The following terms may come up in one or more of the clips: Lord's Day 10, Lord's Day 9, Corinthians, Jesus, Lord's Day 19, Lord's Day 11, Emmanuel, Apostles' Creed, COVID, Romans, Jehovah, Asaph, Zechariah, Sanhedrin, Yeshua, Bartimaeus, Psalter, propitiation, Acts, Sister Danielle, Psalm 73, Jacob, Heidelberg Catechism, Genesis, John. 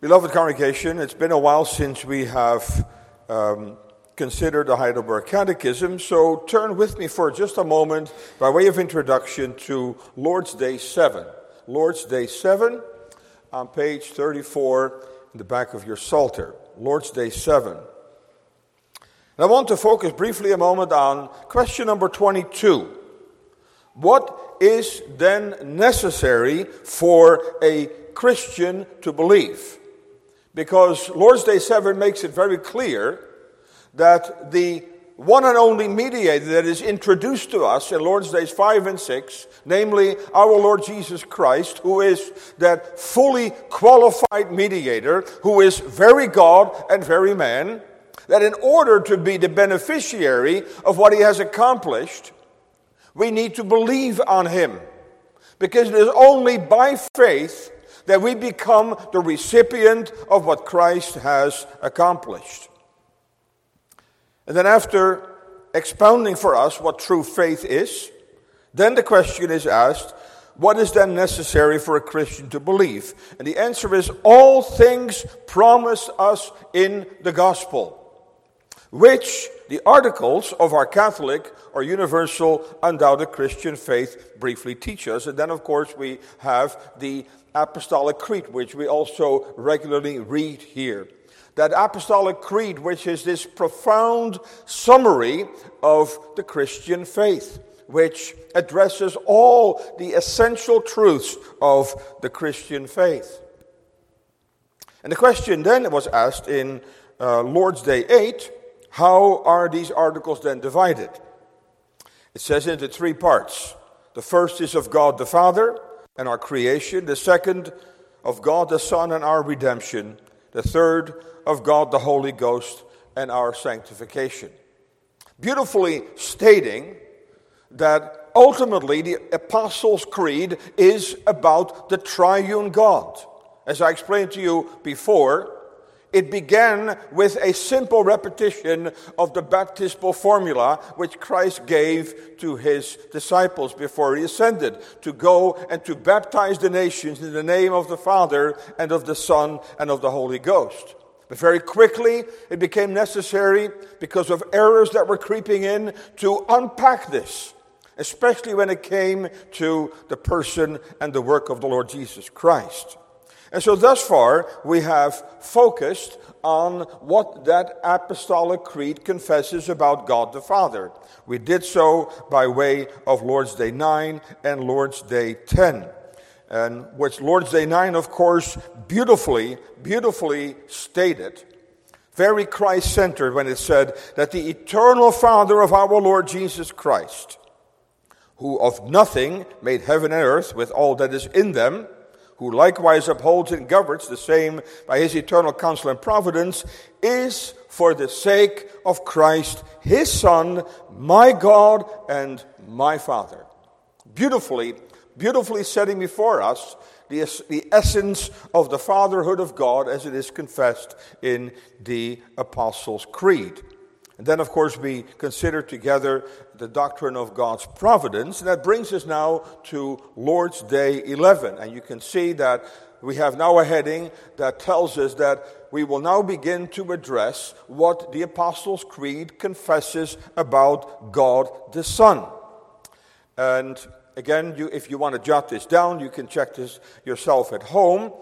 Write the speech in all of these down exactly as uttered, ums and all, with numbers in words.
Beloved congregation, it's been a while since we have um, considered the Heidelberg Catechism, so turn with me for just a moment, by way of introduction, to Lord's Day seven. Lord's Day seven, on page thirty-four in the back of your Psalter. Lord's Day seven. And I want to focus briefly a moment on question number twenty-two. What is then necessary for a Christian to believe? Because Lord's Day seven makes it very clear that the one and only mediator that is introduced to us in Lord's Days five and six, namely our Lord Jesus Christ, who is that fully qualified mediator, who is very God and very man, that in order to be the beneficiary of what he has accomplished, we need to believe on him. Because it is only by faith that we become the recipient of what Christ has accomplished. And then after expounding for us what true faith is, then the question is asked, what is then necessary for a Christian to believe? And the answer is, all things promised us in the gospel, which the articles of our Catholic or universal undoubted Christian faith briefly teach us. And then, of course, we have the Apostolic Creed, which we also regularly read here. That Apostolic Creed, which is this profound summary of the Christian faith, which addresses all the essential truths of the Christian faith. And the question then was asked in uh, Lord's Day eight, how are these articles then divided? It says into three parts. The first is of God the Father and our creation. The second, of God the Son and our redemption. The third, of God the Holy Ghost and our sanctification. Beautifully stating that ultimately the Apostles' Creed is about the triune God. As I explained to you before, it began with a simple repetition of the baptismal formula which Christ gave to his disciples before he ascended, to go and to baptize the nations in the name of the Father and of the Son and of the Holy Ghost. But very quickly it became necessary, because of errors that were creeping in, to unpack this, especially when it came to the person and the work of the Lord Jesus Christ. And so thus far, we have focused on what that Apostolic Creed confesses about God the Father. We did so by way of Lord's Day nine and Lord's Day ten. And which Lord's Day nine, of course, beautifully, beautifully stated, very Christ-centered, when it said that the eternal Father of our Lord Jesus Christ, who of nothing made heaven and earth with all that is in them, who likewise upholds and governs the same by his eternal counsel and providence, is for the sake of Christ, his Son, my God and my Father. Beautifully, beautifully setting before us the, the essence of the fatherhood of God as it is confessed in the Apostles' Creed. And then, of course, we consider together the doctrine of God's providence. And that brings us now to Lord's Day eleven. And you can see that we have now a heading that tells us that we will now begin to address what the Apostles' Creed confesses about God the Son. And again, you, if you want to jot this down, you can check this yourself at home.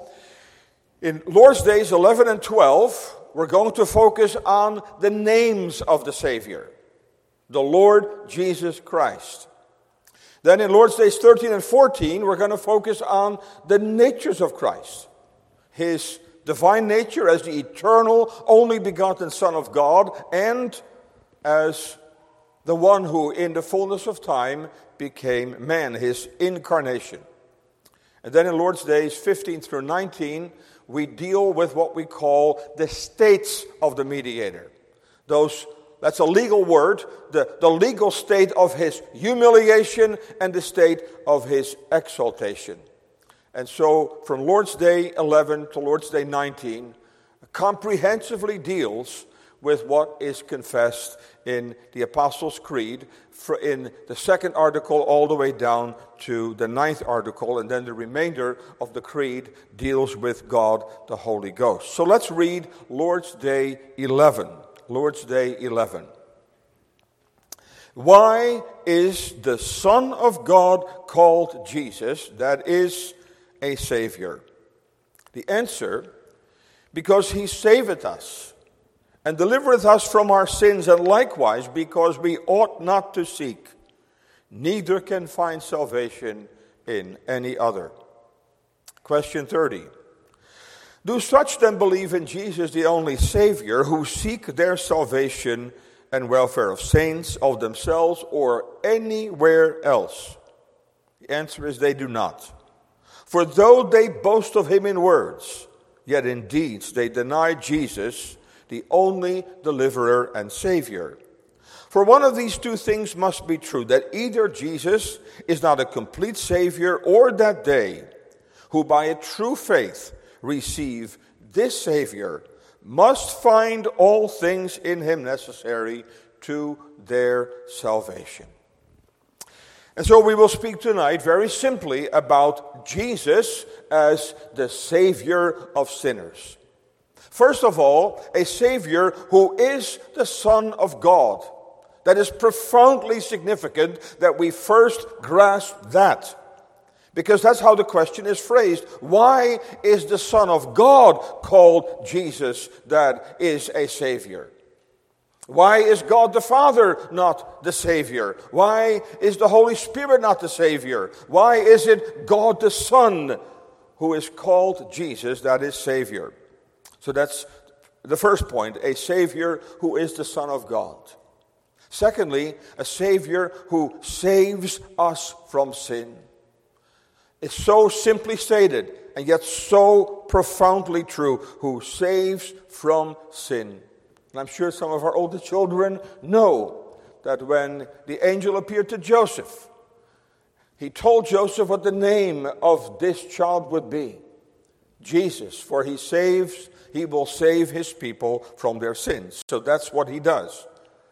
In Lord's Days eleven and twelve... we're going to focus on the names of the Savior, the Lord Jesus Christ. Then in Lord's Days thirteen and fourteen, we're going to focus on the natures of Christ, his divine nature as the eternal, only begotten Son of God, and as the one who in the fullness of time became man, his incarnation. And then in Lord's Days fifteen through nineteen, we deal with what we call the states of the mediator. Those, that's a legal word, the, the legal state of his humiliation and the state of his exaltation. And so from Lord's Day eleven to Lord's Day nineteen, comprehensively deals with what is confessed in the Apostles' Creed, for in the second article all the way down to the ninth article, and then the remainder of the creed deals with God the Holy Ghost. So let's read Lord's Day eleven. Lord's Day eleven. Why is the Son of God called Jesus, that is, a Savior? The answer, because he saveth us and delivereth us from our sins, and likewise because we ought not to seek, neither can find salvation in any other. Question thirty. Do such then believe in Jesus, the only Savior, who seek their salvation and welfare of saints, of themselves, or anywhere else? The answer is they do not. For though they boast of him in words, yet in deeds they deny Jesus, the only deliverer and Savior. For one of these two things must be true, that either Jesus is not a complete Savior, or that they, who by a true faith receive this Savior, must find all things in him necessary to their salvation. And so we will speak tonight very simply about Jesus as the Savior of sinners. First of all, a Savior who is the Son of God. That is profoundly significant that we first grasp that, because that's how the question is phrased. Why is the Son of God called Jesus, that is a Savior? Why is God the Father not the Savior? Why is the Holy Spirit not the Savior? Why is it God the Son who is called Jesus, that is Savior? So that's the first point, a Savior who is the Son of God. Secondly, a Savior who saves us from sin. It's so simply stated, and yet so profoundly true, who saves from sin. And I'm sure some of our older children know that when the angel appeared to Joseph, he told Joseph what the name of this child would be: Jesus, for he saves, he will save his people from their sins. So that's what he does.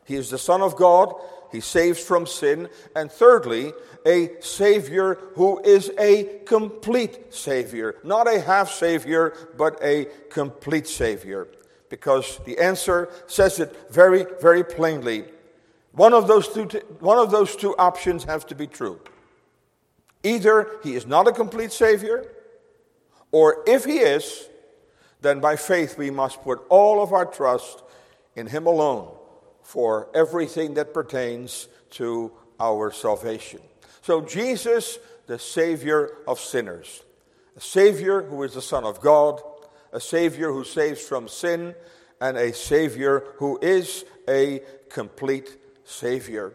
He is the Son of God. He saves from sin. And thirdly, a Savior who is a complete Savior. Not a half Savior, but a complete Savior. Because the answer says it very, very plainly. One of those two, one of those two options have to be true. Either he is not a complete Savior, or if he is, then by faith we must put all of our trust in him alone for everything that pertains to our salvation. So Jesus, the Savior of sinners, a Savior who is the Son of God, a Savior who saves from sin, and a Savior who is a complete Savior.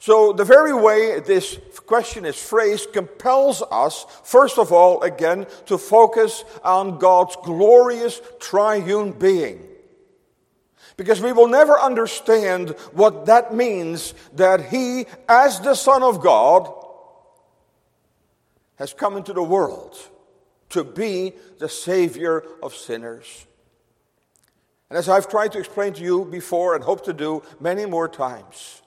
So the very way this question is phrased compels us, first of all, again, to focus on God's glorious triune being. Because we will never understand what that means, that he, as the Son of God, has come into the world to be the Savior of sinners. And as I've tried to explain to you before and hope to do many more times,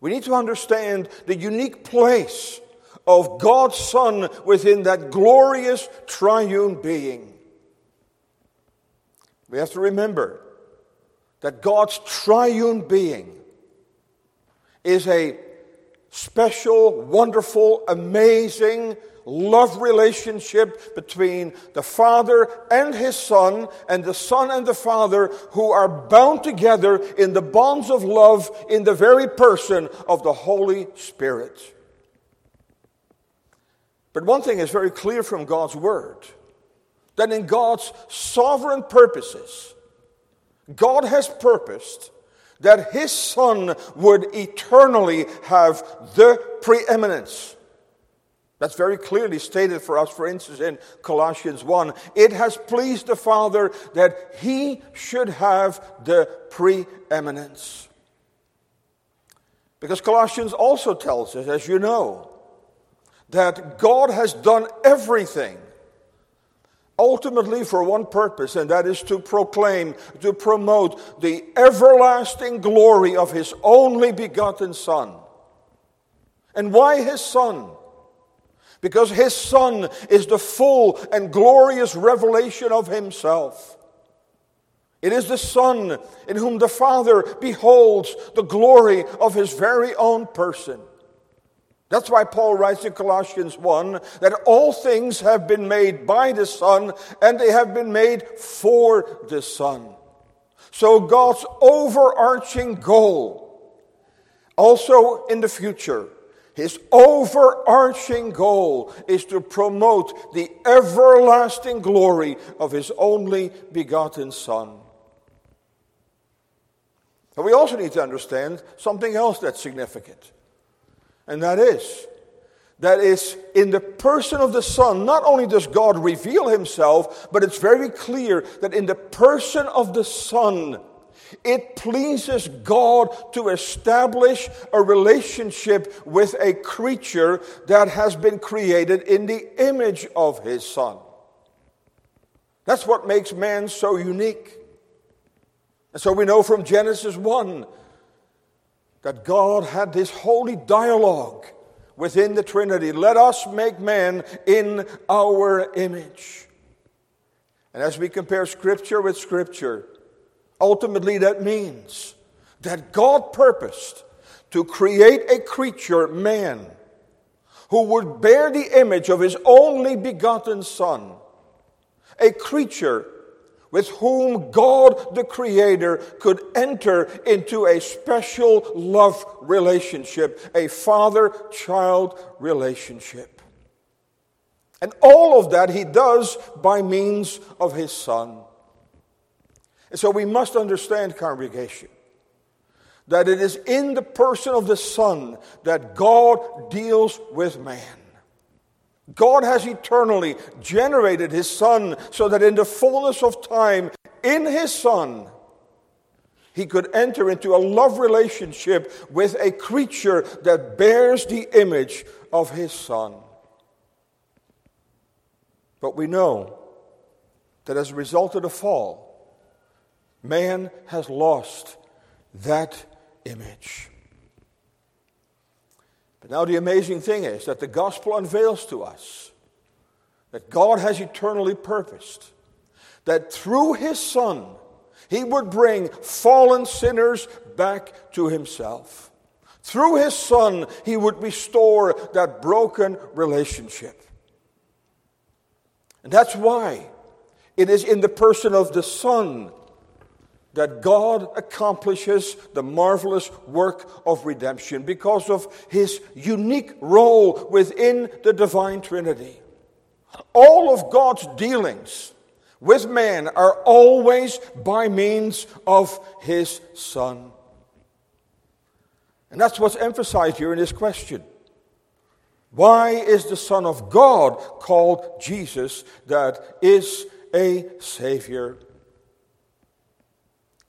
we need to understand the unique place of God's Son within that glorious triune being. We have to remember that God's triune being is a special, wonderful, amazing love relationship between the Father and his Son, and the Son and the Father, who are bound together in the bonds of love in the very person of the Holy Spirit. But one thing is very clear from God's Word, that in God's sovereign purposes, God has purposed that his Son would eternally have the preeminence. That's very clearly stated for us, for instance, in Colossians one. It has pleased the Father that he should have the preeminence. Because Colossians also tells us, as you know, that God has done everything ultimately for one purpose, and that is to proclaim, to promote the everlasting glory of his only begotten Son. And why his Son? Because his Son is the full and glorious revelation of himself. It is the Son in whom the Father beholds the glory of his very own person. That's why Paul writes in Colossians one that all things have been made by the Son, and they have been made for the Son. So God's overarching goal, also in the future, his overarching goal is to promote the everlasting glory of his only begotten Son. And we also need to understand something else that's significant. And that is, that is in the person of the Son, not only does God reveal himself, but it's very clear that in the person of the Son, it pleases God to establish a relationship with a creature that has been created in the image of his Son. That's what makes man so unique. And so we know from Genesis one that God had this holy dialogue within the Trinity. Let us make man in our image. And as we compare Scripture with Scripture, ultimately, that means that God purposed to create a creature, man, who would bear the image of his only begotten Son, a creature with whom God the Creator could enter into a special love relationship, a father-child relationship. And all of that he does by means of his Son. And so we must understand, congregation, that it is in the person of the Son that God deals with man. God has eternally generated his Son so that in the fullness of time, in his Son, he could enter into a love relationship with a creature that bears the image of his Son. But we know that as a result of the fall, man has lost that image. But now the amazing thing is that the gospel unveils to us that God has eternally purposed that through his Son, he would bring fallen sinners back to himself. Through his Son, he would restore that broken relationship. And that's why it is in the person of the Son that God accomplishes the marvelous work of redemption because of his unique role within the divine Trinity. All of God's dealings with man are always by means of his Son. And that's what's emphasized here in this question. Why is the Son of God called Jesus, that is a Savior?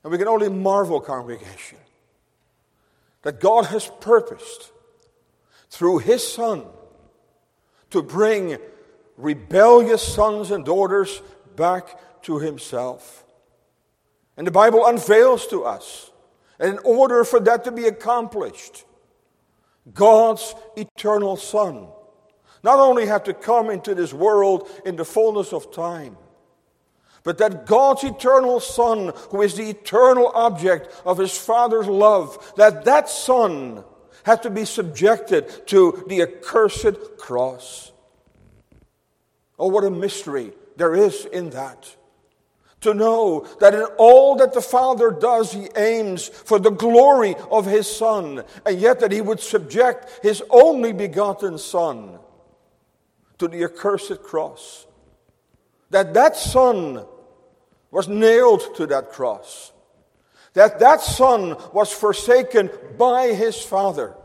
And we can only marvel, congregation, that God has purposed through his Son to bring rebellious sons and daughters back to himself. And the Bible unveils to us that in order for that to be accomplished, God's eternal Son not only had to come into this world in the fullness of time, but that God's eternal Son, who is the eternal object of his Father's love, that that Son had to be subjected to the accursed cross. Oh, what a mystery there is in that. To know that in all that the Father does, he aims for the glory of his Son, and yet that he would subject his only begotten Son to the accursed cross. That that Son was nailed to that cross, that that Son was forsaken by his Father,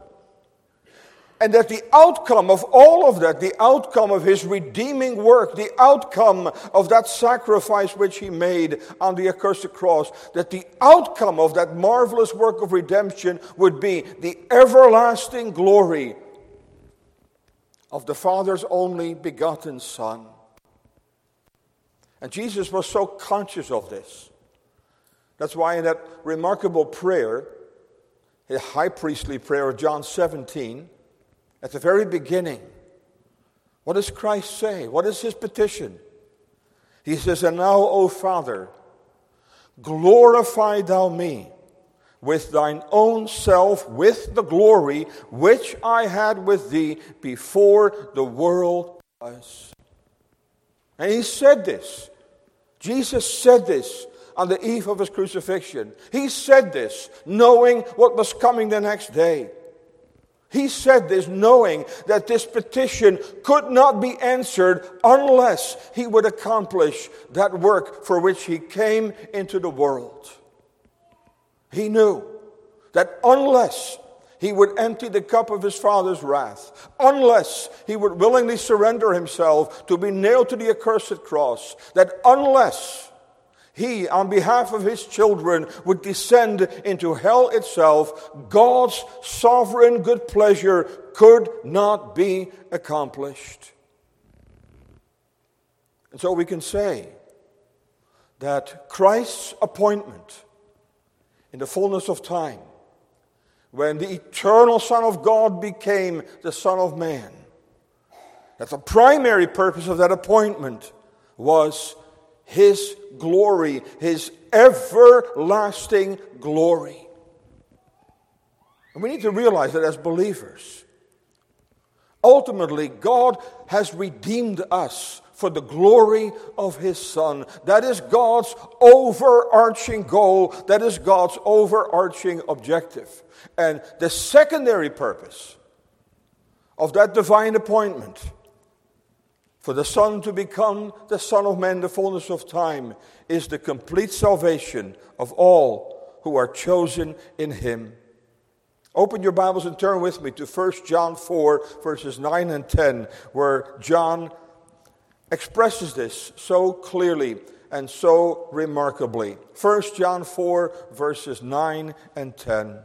and that the outcome of all of that, the outcome of his redeeming work, the outcome of that sacrifice which he made on the accursed cross, that the outcome of that marvelous work of redemption would be the everlasting glory of the Father's only begotten Son. And Jesus was so conscious of this. That's why in that remarkable prayer, the high priestly prayer of John seventeen, at the very beginning, what does Christ say? What is his petition? He says, "And now, O Father, glorify thou me with thine own self, with the glory which I had with thee before the world was." And he said this. Jesus said this on the eve of his crucifixion. He said this knowing what was coming the next day. He said this knowing that this petition could not be answered unless he would accomplish that work for which he came into the world. He knew that unless he would empty the cup of his Father's wrath, unless he would willingly surrender himself to be nailed to the accursed cross, that unless he, on behalf of his children, would descend into hell itself, God's sovereign good pleasure could not be accomplished. And so we can say that Christ's appointment in the fullness of time, when the eternal Son of God became the Son of Man, that the primary purpose of that appointment was his glory, his everlasting glory. And we need to realize that as believers, ultimately God has redeemed us for the glory of his Son. That is God's overarching goal. That is God's overarching objective. And the secondary purpose of that divine appointment, for the Son to become the Son of Man, the fullness of time, is the complete salvation of all who are chosen in him. Open your Bibles and turn with me to First John four, verses nine and ten, where John expresses this so clearly and so remarkably. First John four, verses nine and ten.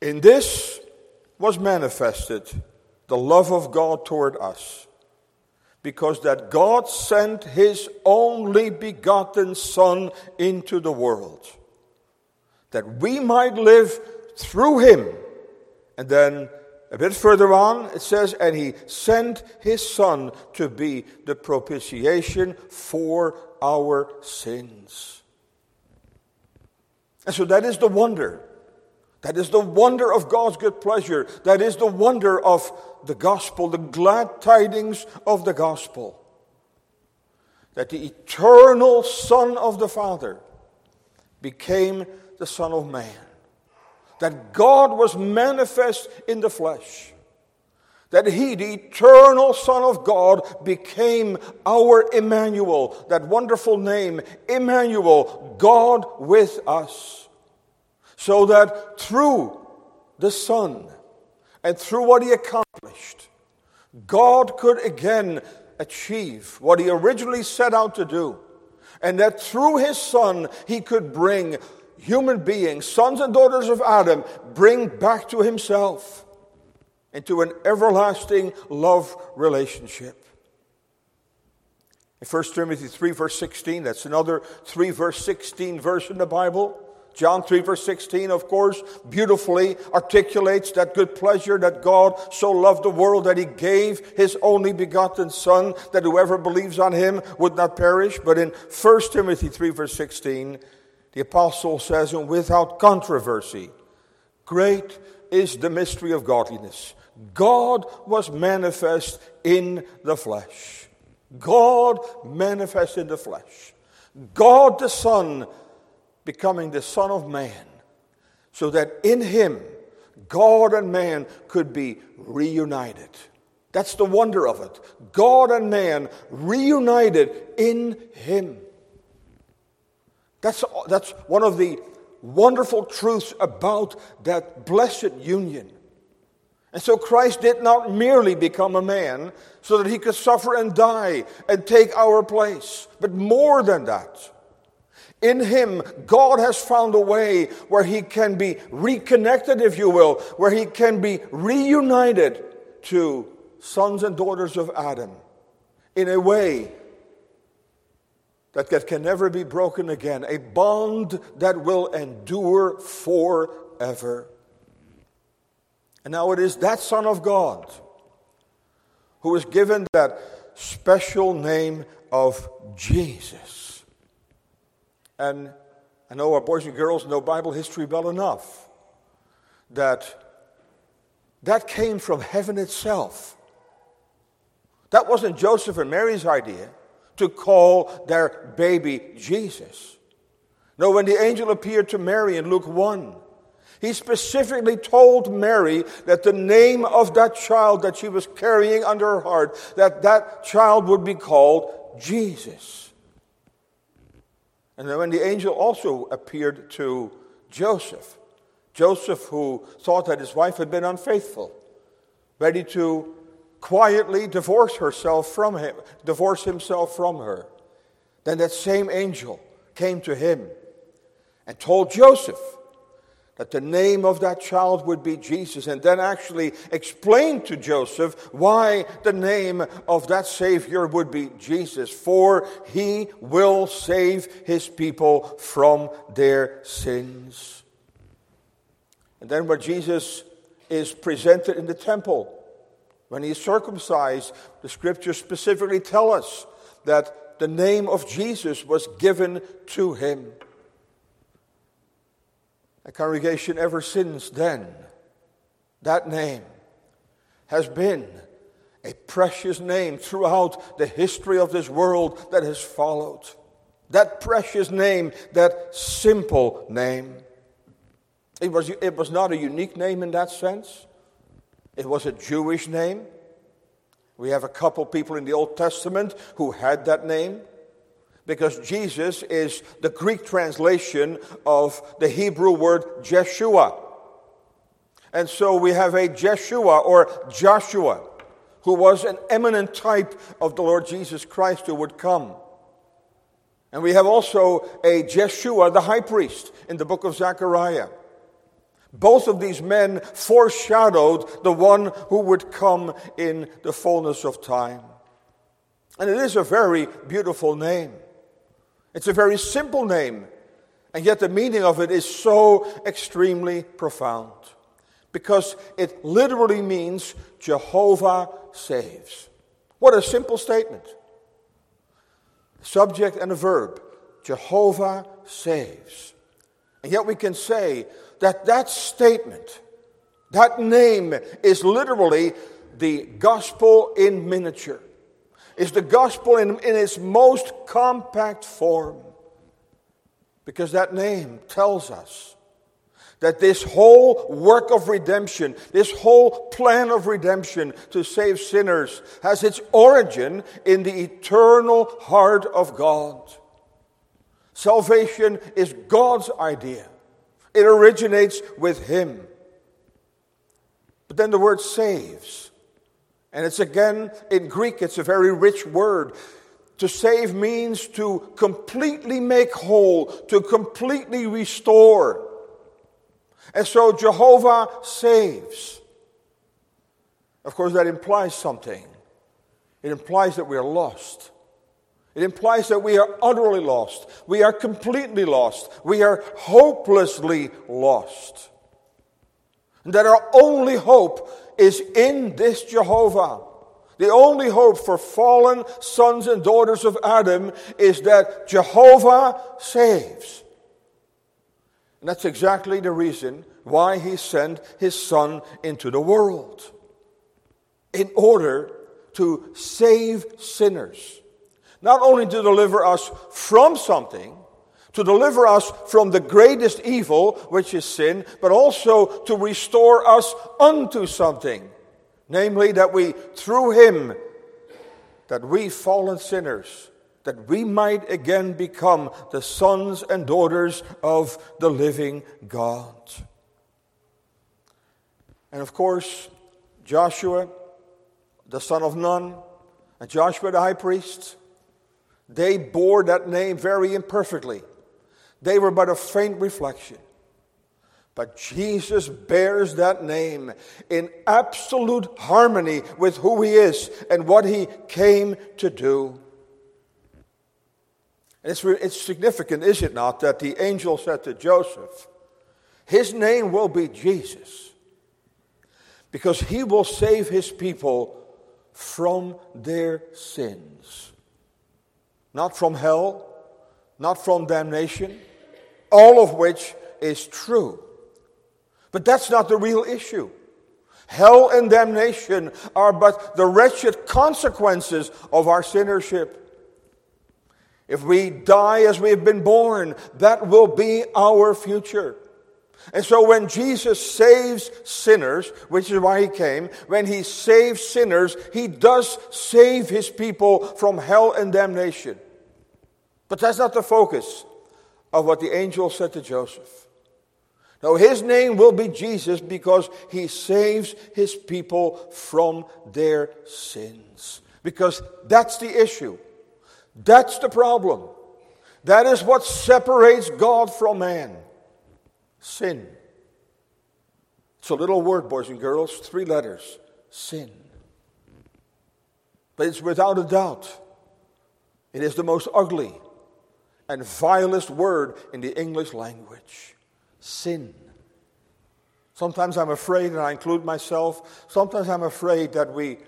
"In this was manifested the love of God toward us, because that God sent his only begotten Son into the world, that we might live through him." And then a bit further on, it says, "And he sent his Son to be the propitiation for our sins." And so that is the wonder. That is the wonder of God's good pleasure. That is the wonder of the gospel, the glad tidings of the gospel. That the eternal Son of the Father became the Son of Man. That God was manifest in the flesh. That he, the eternal Son of God, became our Emmanuel. That wonderful name, Emmanuel, God with us. So that through the Son and through what he accomplished, God could again achieve what he originally set out to do. And that through his Son, he could bring human beings, sons and daughters of Adam, bring back to himself into an everlasting love relationship. In First Timothy three, verse sixteen, that's another three, verse sixteen verse in the Bible. John three, verse sixteen, of course, beautifully articulates that good pleasure that God so loved the world that he gave his only begotten Son, that whoever believes on him would not perish. But in First Timothy three, verse sixteen, the apostle says, "And without controversy, great is the mystery of godliness. God was manifest in the flesh." God manifest in the flesh. God the Son becoming the Son of Man, so that in him God and man could be reunited. That's the wonder of it. God and man reunited in him. That's, that's one of the wonderful truths about that blessed union. And so Christ did not merely become a man so that he could suffer and die and take our place. But more than that, in him, God has found a way where he can be reconnected, if you will, where he can be reunited to sons and daughters of Adam in a way that can never be broken again, a bond that will endure forever. And now it is that Son of God who is given that special name of Jesus. And I know our boys and girls know Bible history well enough that that came from heaven itself. That wasn't Joseph and Mary's idea to call their baby Jesus. No, when the angel appeared to Mary in Luke one, he specifically told Mary that the name of that child that she was carrying under her heart, that that child would be called Jesus. And then when the angel also appeared to Joseph, Joseph, who thought that his wife had been unfaithful, ready to quietly divorce herself from him, divorce himself from her. Then that same angel came to him and told Joseph that the name of that child would be Jesus, and then actually explained to Joseph why the name of that Savior would be Jesus, for he will save his people from their sins. And then when Jesus is presented in the temple, when he is circumcised, the scriptures specifically tell us that the name of Jesus was given to him. A congregation, ever since then, that name has been a precious name throughout the history of this world that has followed. That precious name, that simple name. It was, it was not a unique name in that sense. It was a Jewish name. We have a couple people in the Old Testament who had that name, because Jesus is the Greek translation of the Hebrew word Yeshua. And so we have a Yeshua or Joshua, who was an eminent type of the Lord Jesus Christ who would come. And we have also a Joshua, the high priest, in the book of Zechariah. Both of these men foreshadowed the one who would come in the fullness of time. And it is a very beautiful name. It's a very simple name, and yet the meaning of it is so extremely profound, because it literally means Jehovah saves. What a simple statement. Subject and a verb, Jehovah saves. And yet we can say that that statement, that name, is literally the gospel in miniature. It's the gospel in, in its most compact form. Because that name tells us that this whole work of redemption, this whole plan of redemption to save sinners, has its origin in the eternal heart of God. Salvation is God's idea. It originates with Him. But then the word saves. And it's again, in Greek, it's a very rich word. To save means to completely make whole, to completely restore. And so Jehovah saves. Of course, that implies something. It implies that we are lost. It implies that we are utterly lost. We are completely lost. We are hopelessly lost. And that our only hope is in this Jehovah. The only hope for fallen sons and daughters of Adam is that Jehovah saves. And that's exactly the reason why he sent his Son into the world, in order to save sinners. Not only to deliver us from something, to deliver us from the greatest evil, which is sin, but also to restore us unto something. Namely, that we, through Him, that we fallen sinners, that we might again become the sons and daughters of the living God. And of course, Joshua, the son of Nun, and Joshua the high priest, they bore that name very imperfectly. They were but a faint reflection. But Jesus bears that name in absolute harmony with who he is and what he came to do. And it's, it's significant, is it not, that the angel said to Joseph, his name will be Jesus, because he will save his people from their sins. Not from hell, not from damnation, all of which is true. But that's not the real issue. Hell and damnation are but the wretched consequences of our sinnership. If we die as we have been born, that will be our future. And so when Jesus saves sinners, which is why he came, when he saves sinners, he does save his people from hell and damnation. But that's not the focus of what the angel said to Joseph. No, his name will be Jesus because he saves his people from their sins. Because that's the issue. That's the problem. That is what separates God from man. Sin. It's a little word, boys and girls, three letters. Sin. But it's without a doubt, it is the most ugly and vilest word in the English language. Sin. Sometimes I'm afraid, and I include myself, sometimes I'm afraid that we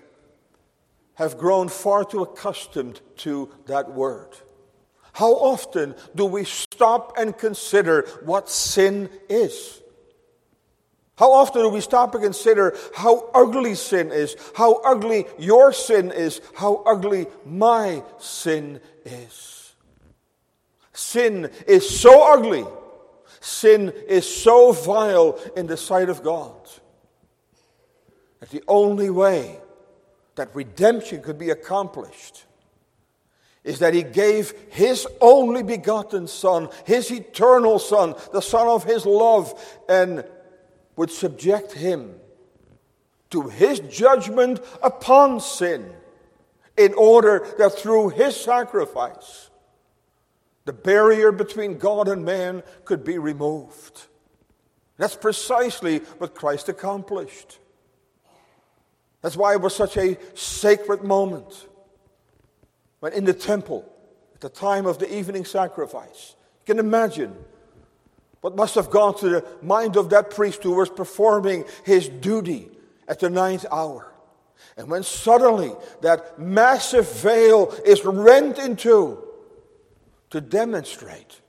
have grown far too accustomed to that word. How often do we stop and consider what sin is? How often do we stop and consider how ugly sin is, how ugly your sin is, how ugly my sin is? Sin is so ugly. Sin is so vile in the sight of God that the only way that redemption could be accomplished is that he gave his only begotten Son, his eternal Son, the Son of his love, and would subject him to his judgment upon sin in order that through his sacrifice the barrier between God and man could be removed. That's precisely what Christ accomplished. That's why it was such a sacred moment when in the temple, at the time of the evening sacrifice, you can imagine what must have gone to the mind of that priest who was performing his duty at the ninth hour. And when suddenly that massive veil is rent in two, to demonstrate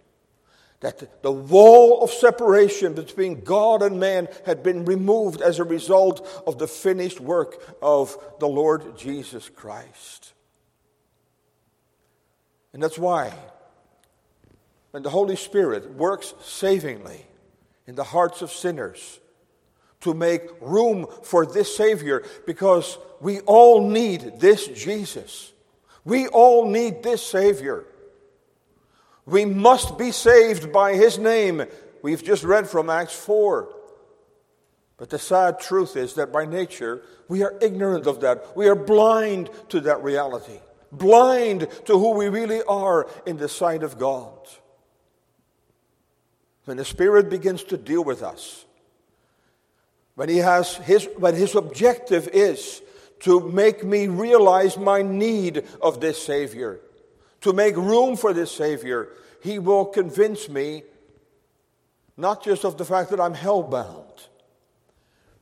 that the wall of separation between God and man had been removed as a result of the finished work of the Lord Jesus Christ. And that's why when the Holy Spirit works savingly in the hearts of sinners to make room for this Savior, because we all need this Jesus. We all need this Savior. We must be saved by his name. We've just read from Acts four. But the sad truth is that by nature, we are ignorant of that. We are blind to that reality. Blind to who we really are in the sight of God. When the Spirit begins to deal with us, when he has his, when his objective is to make me realize my need of this Savior, to make room for this Savior, he will convince me not just of the fact that I'm hellbound,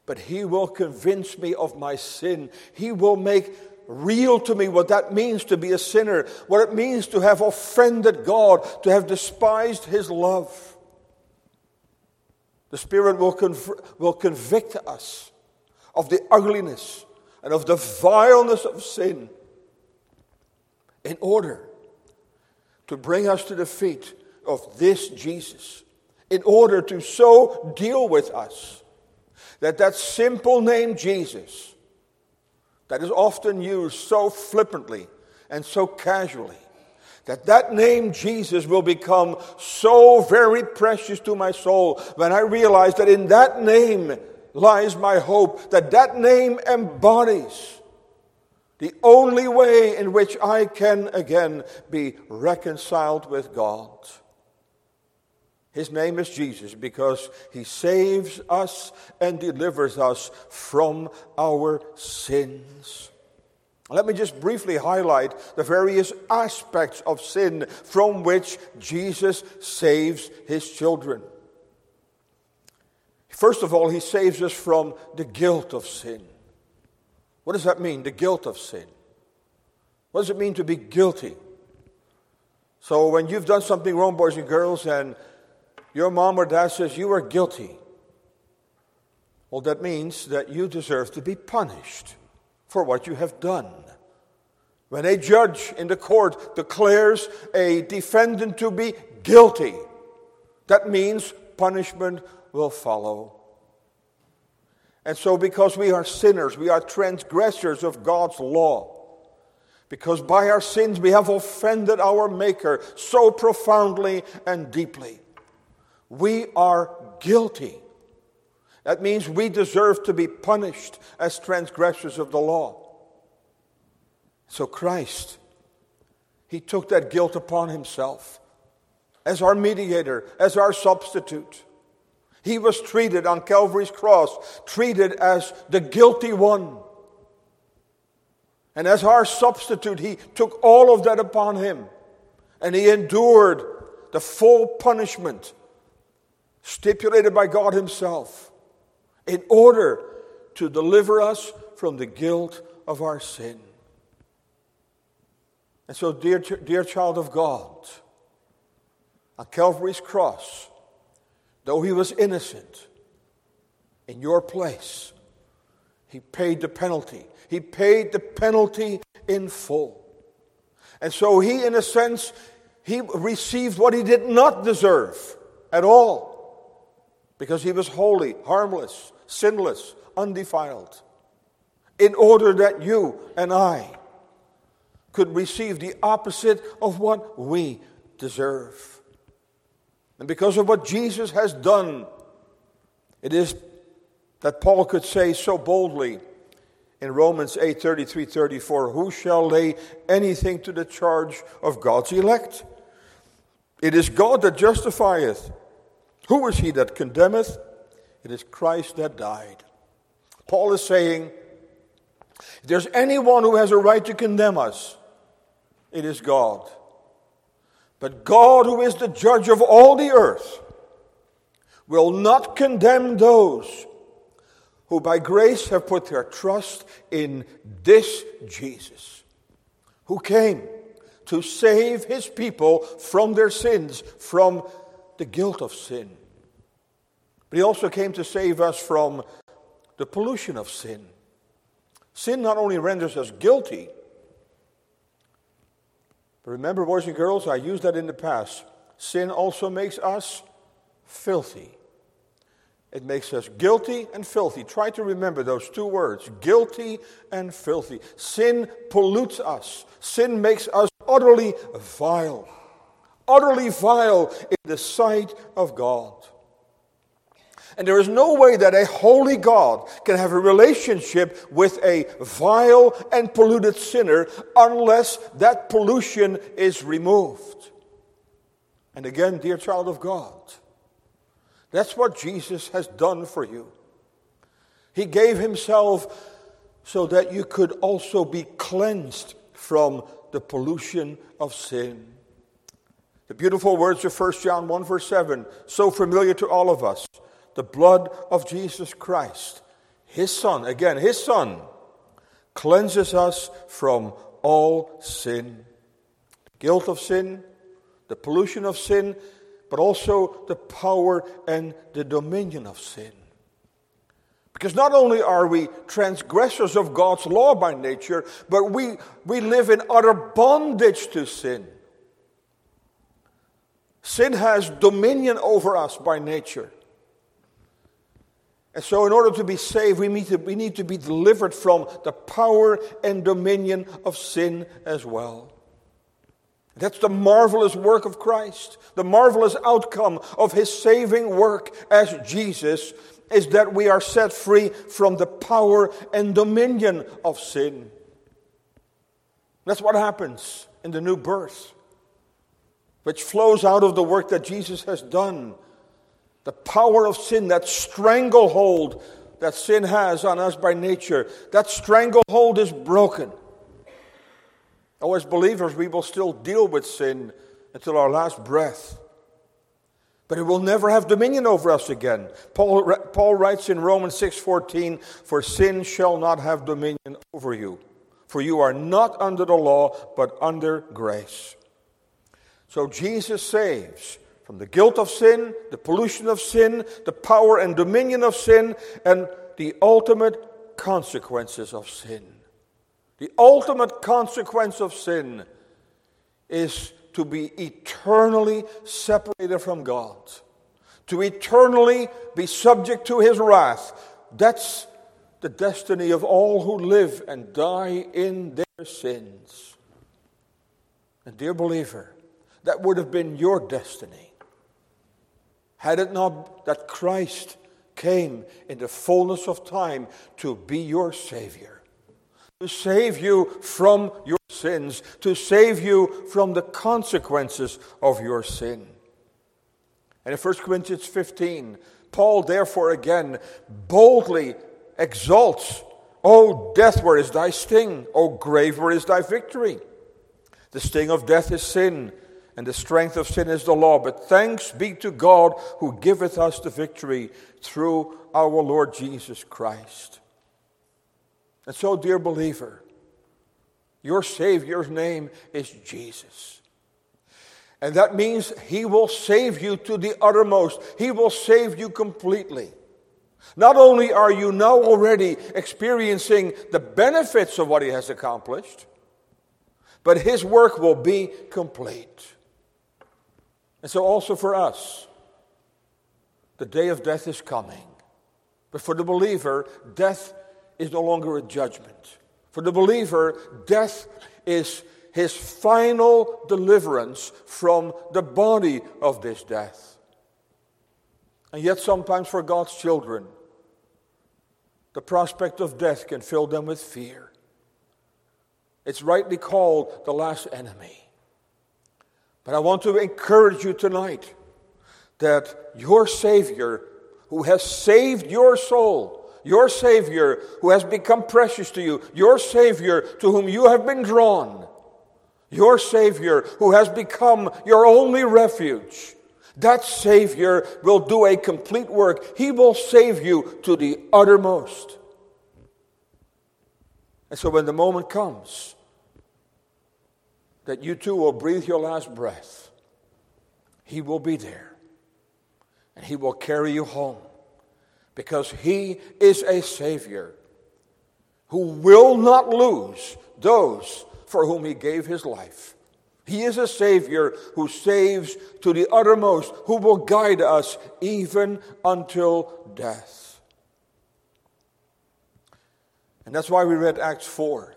but he will convince me of my sin. He will make real to me what that means to be a sinner, what it means to have offended God, to have despised his love. The Spirit will conv- will convict us of the ugliness and of the vileness of sin in order to bring us to the feet of this Jesus, in order to so deal with us that that simple name Jesus, that is often used so flippantly and so casually, that that name Jesus will become so very precious to my soul when I realize that in that name lies my hope, that that name embodies the only way in which I can again be reconciled with God. His name is Jesus because he saves us and delivers us from our sins. Let me just briefly highlight the various aspects of sin from which Jesus saves his children. First of all, he saves us from the guilt of sin. What does that mean, the guilt of sin? What does it mean to be guilty? So when you've done something wrong, boys and girls, and your mom or dad says you are guilty, well, that means that you deserve to be punished for what you have done. When a judge in the court declares a defendant to be guilty, that means punishment will follow. And so because we are sinners, we are transgressors of God's law, because by our sins we have offended our Maker so profoundly and deeply, we are guilty. That means we deserve to be punished as transgressors of the law. So Christ, he took that guilt upon himself as our mediator, as our substitute. He was treated on Calvary's cross, treated as the guilty one. And as our substitute, he took all of that upon him. And he endured the full punishment stipulated by God himself in order to deliver us from the guilt of our sin. And so, dear, dear child of God, on Calvary's cross, though he was innocent, in your place, he paid the penalty. He paid the penalty in full. And so he, in a sense, he received what he did not deserve at all, because he was holy, harmless, sinless, undefiled, in order that you and I could receive the opposite of what we deserve. And because of what Jesus has done, it is that Paul could say so boldly in Romans eight, thirty-three, thirty-four, "Who shall lay anything to the charge of God's elect? It is God that justifieth. Who is he that condemneth? It is Christ that died." Paul is saying, if there's anyone who has a right to condemn us, it is God. But God, who is the judge of all the earth, will not condemn those who by grace have put their trust in this Jesus, who came to save his people from their sins, from the guilt of sin. But he also came to save us from the pollution of sin. Sin not only renders us guilty, but remember, boys and girls, I used that in the past. Sin also makes us filthy. It makes us guilty and filthy. Try to remember those two words, guilty and filthy. Sin pollutes us. Sin makes us utterly vile. Utterly vile in the sight of God. And there is no way that a holy God can have a relationship with a vile and polluted sinner unless that pollution is removed. And again, dear child of God, that's what Jesus has done for you. He gave himself so that you could also be cleansed from the pollution of sin. The beautiful words of First John one, verse seven, so familiar to all of us. The blood of Jesus Christ, his Son, again, his Son, cleanses us from all sin. The guilt of sin, the pollution of sin, but also the power and the dominion of sin. Because not only are we transgressors of God's law by nature, but we, we live in utter bondage to sin. Sin has dominion over us by nature. And so in order to be saved, we need to, we need to be delivered from the power and dominion of sin as well. That's the marvelous work of Christ. The marvelous outcome of his saving work as Jesus is that we are set free from the power and dominion of sin. That's what happens in the new birth. which flows out of the work that Jesus has done. The power of sin, that stranglehold that sin has on us by nature, that stranglehold is broken. Oh, as believers, we will still deal with sin until our last breath. But it will never have dominion over us again. Paul, Paul writes in Romans six fourteen, "For sin shall not have dominion over you, for you are not under the law, but under grace." So Jesus saves from the guilt of sin, the pollution of sin, the power and dominion of sin, and the ultimate consequences of sin. The ultimate consequence of sin is to be eternally separated from God, to eternally be subject to His wrath. That's the destiny of all who live and die in their sins. And dear believer, that would have been your destiny, had it not that Christ came in the fullness of time to be your Savior, to save you from your sins, to save you from the consequences of your sin. And in First Corinthians fifteen, Paul therefore again boldly exalts, "O death, where is thy sting? O grave, where is thy victory? The sting of death is sin, and the strength of sin is the law. But thanks be to God who giveth us the victory through our Lord Jesus Christ." And so, dear believer, your Savior's name is Jesus. And that means He will save you to the uttermost. He will save you completely. Not only are you now already experiencing the benefits of what He has accomplished, but His work will be complete. And so also for us, the day of death is coming. But for the believer, death is no longer a judgment. For the believer, death is his final deliverance from the body of this death. And yet sometimes for God's children, the prospect of death can fill them with fear. It's rightly called the last enemy. But I want to encourage you tonight that your Savior, who has saved your soul, your Savior who has become precious to you, your Savior to whom you have been drawn, your Savior who has become your only refuge, that Savior will do a complete work. He will save you to the uttermost. And so when the moment comes that you too will breathe your last breath, He will be there. And He will carry you home, because He is a Savior who will not lose those for whom He gave His life. He is a Savior who saves to the uttermost, who will guide us even until death. And that's why we read Acts four.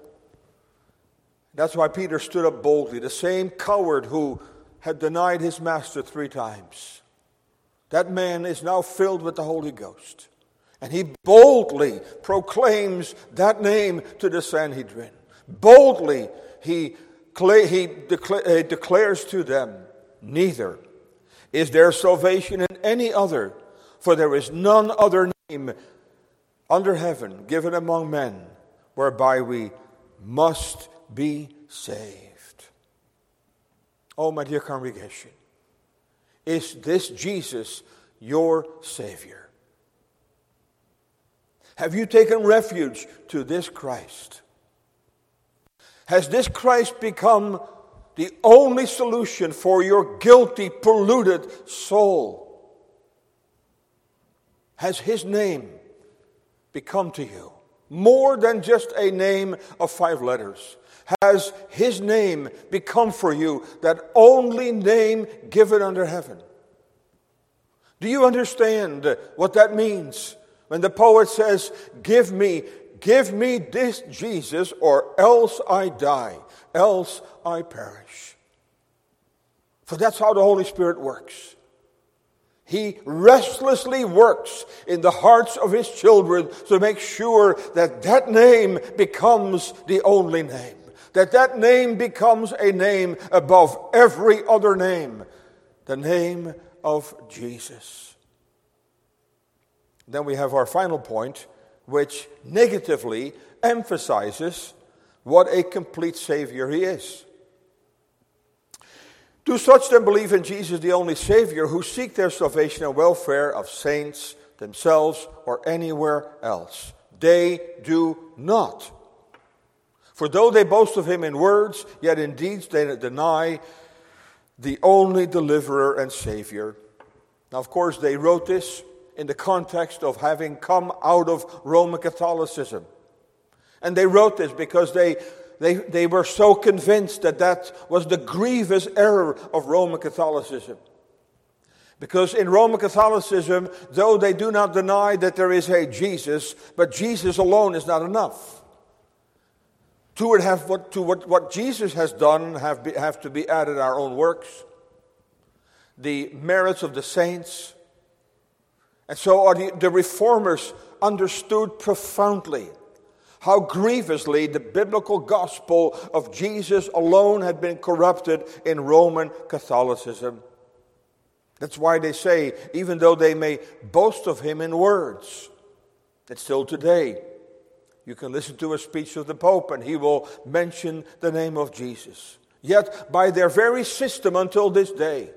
That's why Peter stood up boldly, the same coward who had denied his master three times. That man is now filled with the Holy Ghost. And he boldly proclaims that name to the Sanhedrin. Boldly he, cla- he decla- uh, declares to them, "Neither is there salvation in any other, for there is none other name under heaven given among men, whereby we must be saved." Oh, my dear congregation, is this Jesus your Savior? Have you taken refuge to this Christ? Has this Christ become the only solution for your guilty, polluted soul? Has His name become to you more than just a name of five letters? Has His name become for you that only name given under heaven? Do you understand what that means when the poet says, "Give me, give me this Jesus, or else I die, else I perish"? For that's how the Holy Spirit works. He restlessly works in the hearts of His children to make sure that that name becomes the only name, that that name becomes a name above every other name, the name of Jesus. Then we have our final point, which negatively emphasizes what a complete Savior he is. Do such then believe in Jesus, the only Savior, who seek their salvation and welfare of saints themselves or anywhere else? They do not. For though they boast of him in words, yet in deeds they deny the only deliverer and Savior. Now, of course, they wrote this in the context of having come out of Roman Catholicism. And they wrote this because they They, they were so convinced that that was the grievous error of Roman Catholicism. Because in Roman Catholicism, though they do not deny that there is a Jesus, but Jesus alone is not enough. To what, have, what, to what, what Jesus has done have, be, have to be added our own works, the merits of the saints. And so are the, the reformers understood profoundly how grievously the biblical gospel of Jesus alone had been corrupted in Roman Catholicism. That's why they say, even though they may boast of him in words, that still today you can listen to a speech of the Pope and he will mention the name of Jesus. Yet by their very system until this day,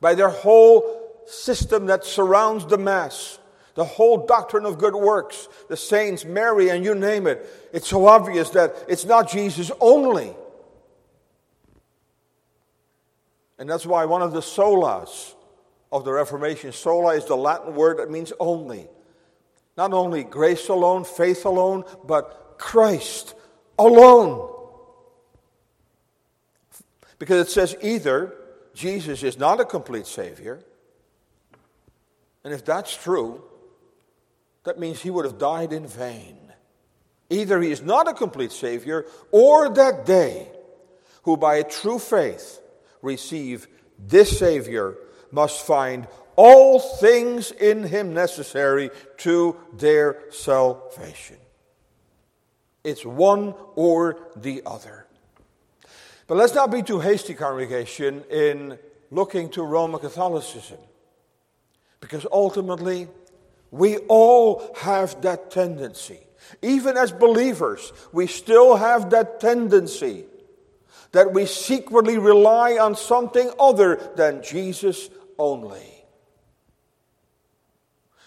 by their whole system that surrounds the Mass, the whole doctrine of good works, the saints, Mary, and you name it, it's so obvious that it's not Jesus only. And that's why one of the solas of the Reformation, sola is the Latin word that means only. Not only grace alone, faith alone, but Christ alone. Because it says either Jesus is not a complete Savior, and if that's true, that means he would have died in vain. Either he is not a complete Savior, or that they who by a true faith receive this Savior must find all things in him necessary to their salvation. It's one or the other. But let's not be too hasty, congregation, in looking to Roman Catholicism. Because ultimately, we all have that tendency. Even as believers, we still have that tendency that we secretly rely on something other than Jesus only.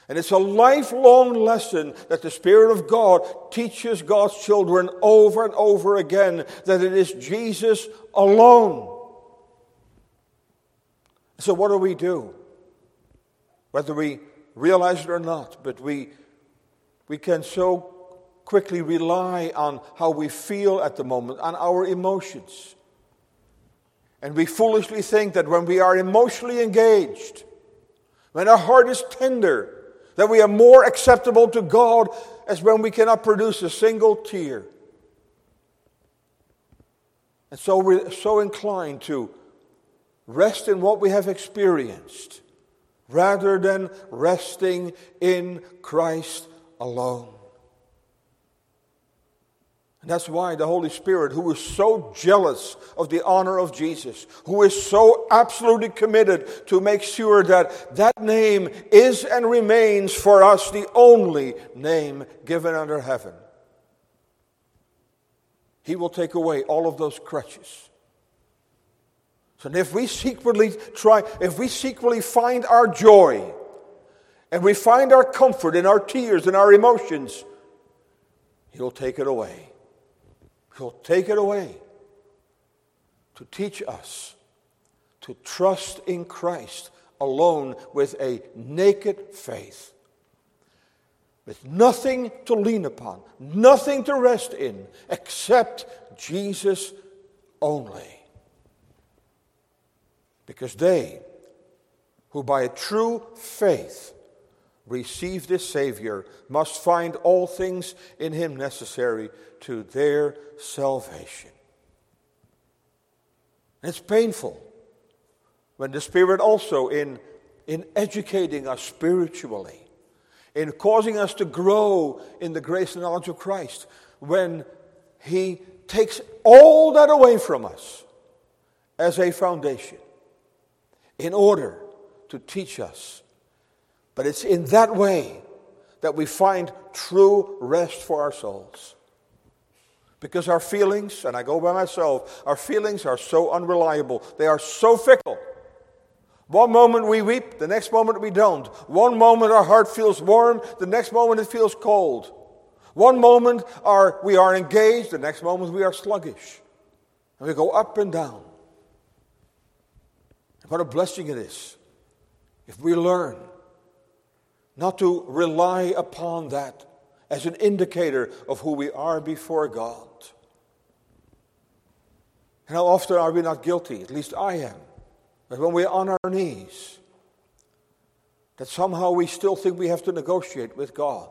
And it's a lifelong lesson that the Spirit of God teaches God's children over and over again, that it is Jesus alone. So what do we do? Whether we realize it or not, but we we can so quickly rely on how we feel at the moment, on our emotions. And we foolishly think that when we are emotionally engaged, when our heart is tender, that we are more acceptable to God as when we cannot produce a single tear. And so we're so inclined to rest in what we have experienced, rather than resting in Christ alone. And that's why the Holy Spirit, who is so jealous of the honor of Jesus, who is so absolutely committed to make sure that that name is and remains for us the only name given under heaven, he will take away all of those crutches. So if we secretly try, if we secretly find our joy, and we find our comfort in our tears and our emotions, he'll take it away. He'll take it away to teach us to trust in Christ alone with a naked faith, with nothing to lean upon, nothing to rest in except Jesus only. Because they, who by a true faith receive this Savior, must find all things in him necessary to their salvation. It's painful when the Spirit also, in, in educating us spiritually, in causing us to grow in the grace and knowledge of Christ, when he takes all that away from us as a foundation in order to teach us. But it's in that way that we find true rest for our souls. Because our feelings, and I go by myself, our feelings are so unreliable. They are so fickle. One moment we weep, the next moment we don't. One moment our heart feels warm, the next moment it feels cold. One moment our, we are engaged, the next moment we are sluggish. And we go up and down. And what a blessing it is if we learn not to rely upon that as an indicator of who we are before God. And how often are we not guilty, at least I am, but when we're on our knees, that somehow we still think we have to negotiate with God.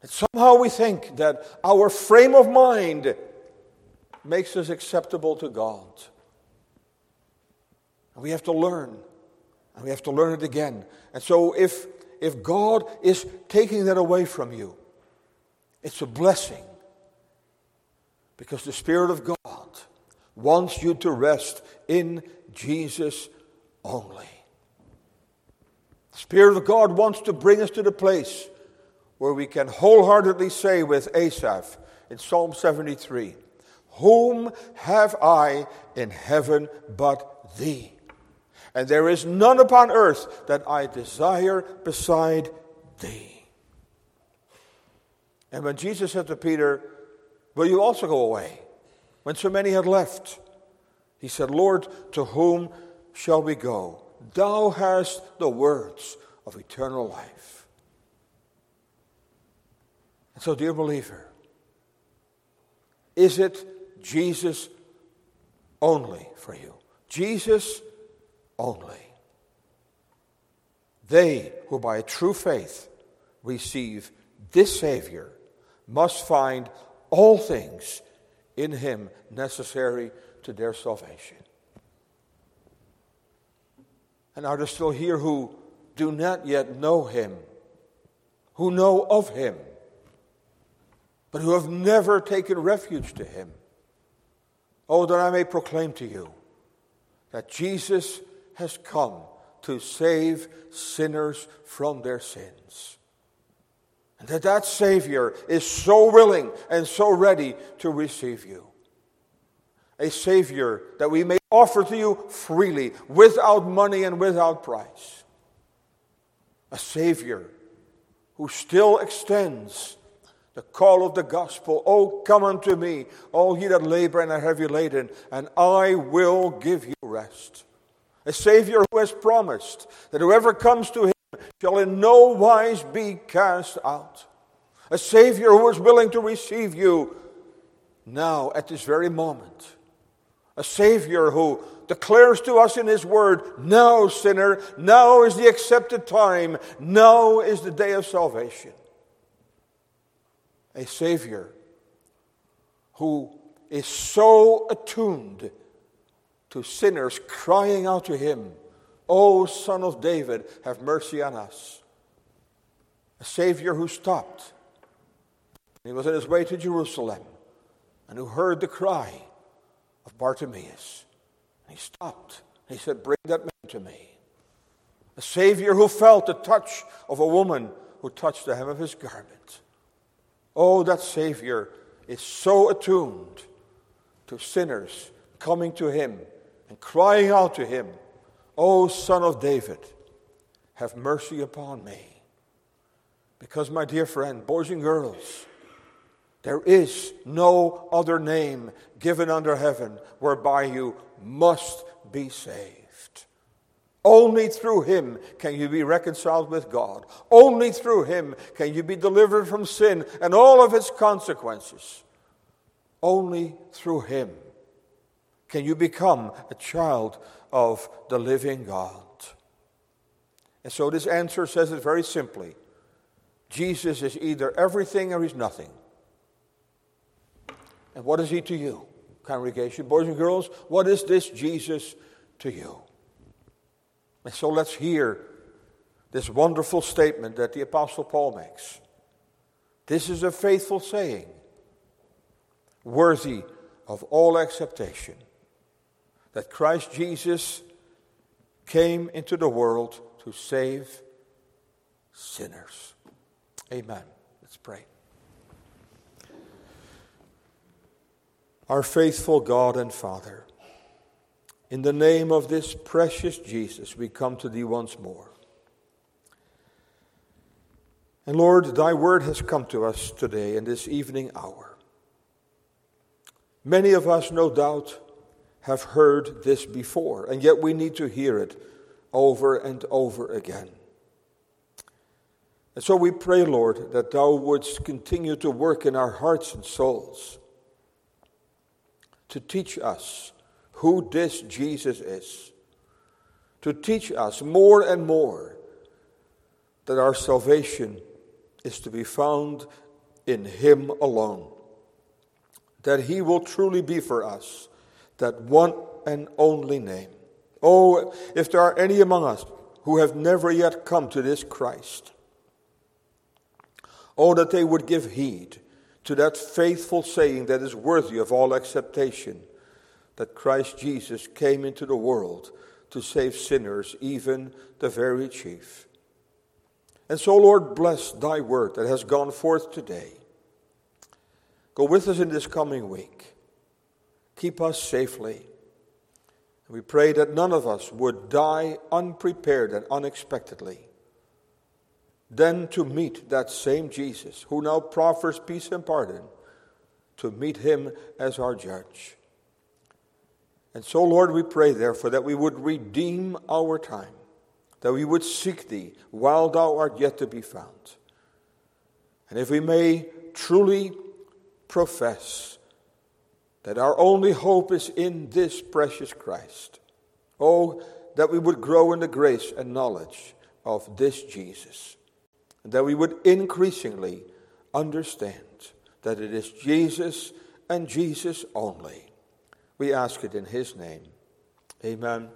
That somehow we think that our frame of mind makes us acceptable to God. And we have to learn, and we have to learn it again. And so if If God is taking that away from you, it's a blessing. Because the Spirit of God wants you to rest in Jesus only. The Spirit of God wants to bring us to the place where we can wholeheartedly say with Asaph in Psalm seventy-three, "Whom have I in heaven but thee? And there is none upon earth that I desire beside thee." And when Jesus said to Peter, "Will you also go away?" when so many had left, he said, "Lord, to whom shall we go? Thou hast the words of eternal life." And so, dear believer, is it Jesus only for you? Jesus only. They who by a true faith receive this Savior must find all things in Him necessary to their salvation. And are there still here who do not yet know Him, who know of Him, but who have never taken refuge to Him? Oh, that I may proclaim to you that Jesus has come to save sinners from their sins. And that that Savior is so willing and so ready to receive you. A Savior that we may offer to you freely, without money and without price. A Savior who still extends the call of the gospel, "Oh, come unto me, all ye that labor and are heavy laden, and I will give you rest." A Savior who has promised that whoever comes to Him shall in no wise be cast out. A Savior who is willing to receive you now at this very moment. A Savior who declares to us in His Word, "Now, sinner, now is the accepted time, now is the day of salvation." A Savior who is so attuned to sinners crying out to Him, "O Son of David, have mercy on us." A Savior who stopped. He was on his way to Jerusalem and who heard the cry of Bartimaeus. He stopped. He said, "Bring that man to me." A Savior who felt the touch of a woman who touched the hem of His garment. Oh, that Savior is so attuned to sinners coming to Him and crying out to Him, "O Son of David, have mercy upon me." Because, my dear friend, boys and girls, there is no other name given under heaven whereby you must be saved. Only through Him can you be reconciled with God. Only through Him can you be delivered from sin and all of its consequences. Only through Him can you become a child of the living God. And so this answer says it very simply. Jesus is either everything or He's nothing. And what is He to you, congregation? Boys and girls, what is this Jesus to you? And so let's hear this wonderful statement that the Apostle Paul makes. "This is a faithful saying worthy of all acceptation, that Christ Jesus came into the world to save sinners. Amen. Let's pray. Our faithful God and Father, in the name of this precious Jesus, we come to Thee once more. And Lord, Thy word has come to us today in this evening hour. Many of us, no doubt, have heard this before, and yet we need to hear it over and over again. And so we pray, Lord, that Thou wouldst continue to work in our hearts and souls to teach us who this Jesus is, to teach us more and more that our salvation is to be found in Him alone, that He will truly be for us that one and only name. Oh, if there are any among us who have never yet come to this Christ, oh, that they would give heed to that faithful saying that is worthy of all acceptation, that Christ Jesus came into the world to save sinners, even the very chief. And so, Lord, bless Thy word that has gone forth today. Go with us in this coming week. Keep us safely. We pray that none of us would die unprepared and unexpectedly, then to meet that same Jesus who now proffers peace and pardon, to meet Him as our judge. And so, Lord, we pray, therefore, that we would redeem our time, that we would seek Thee while Thou art yet to be found. And if we may truly profess that our only hope is in this precious Christ, oh, that we would grow in the grace and knowledge of this Jesus, and that we would increasingly understand that it is Jesus and Jesus only. We ask it in His name. Amen.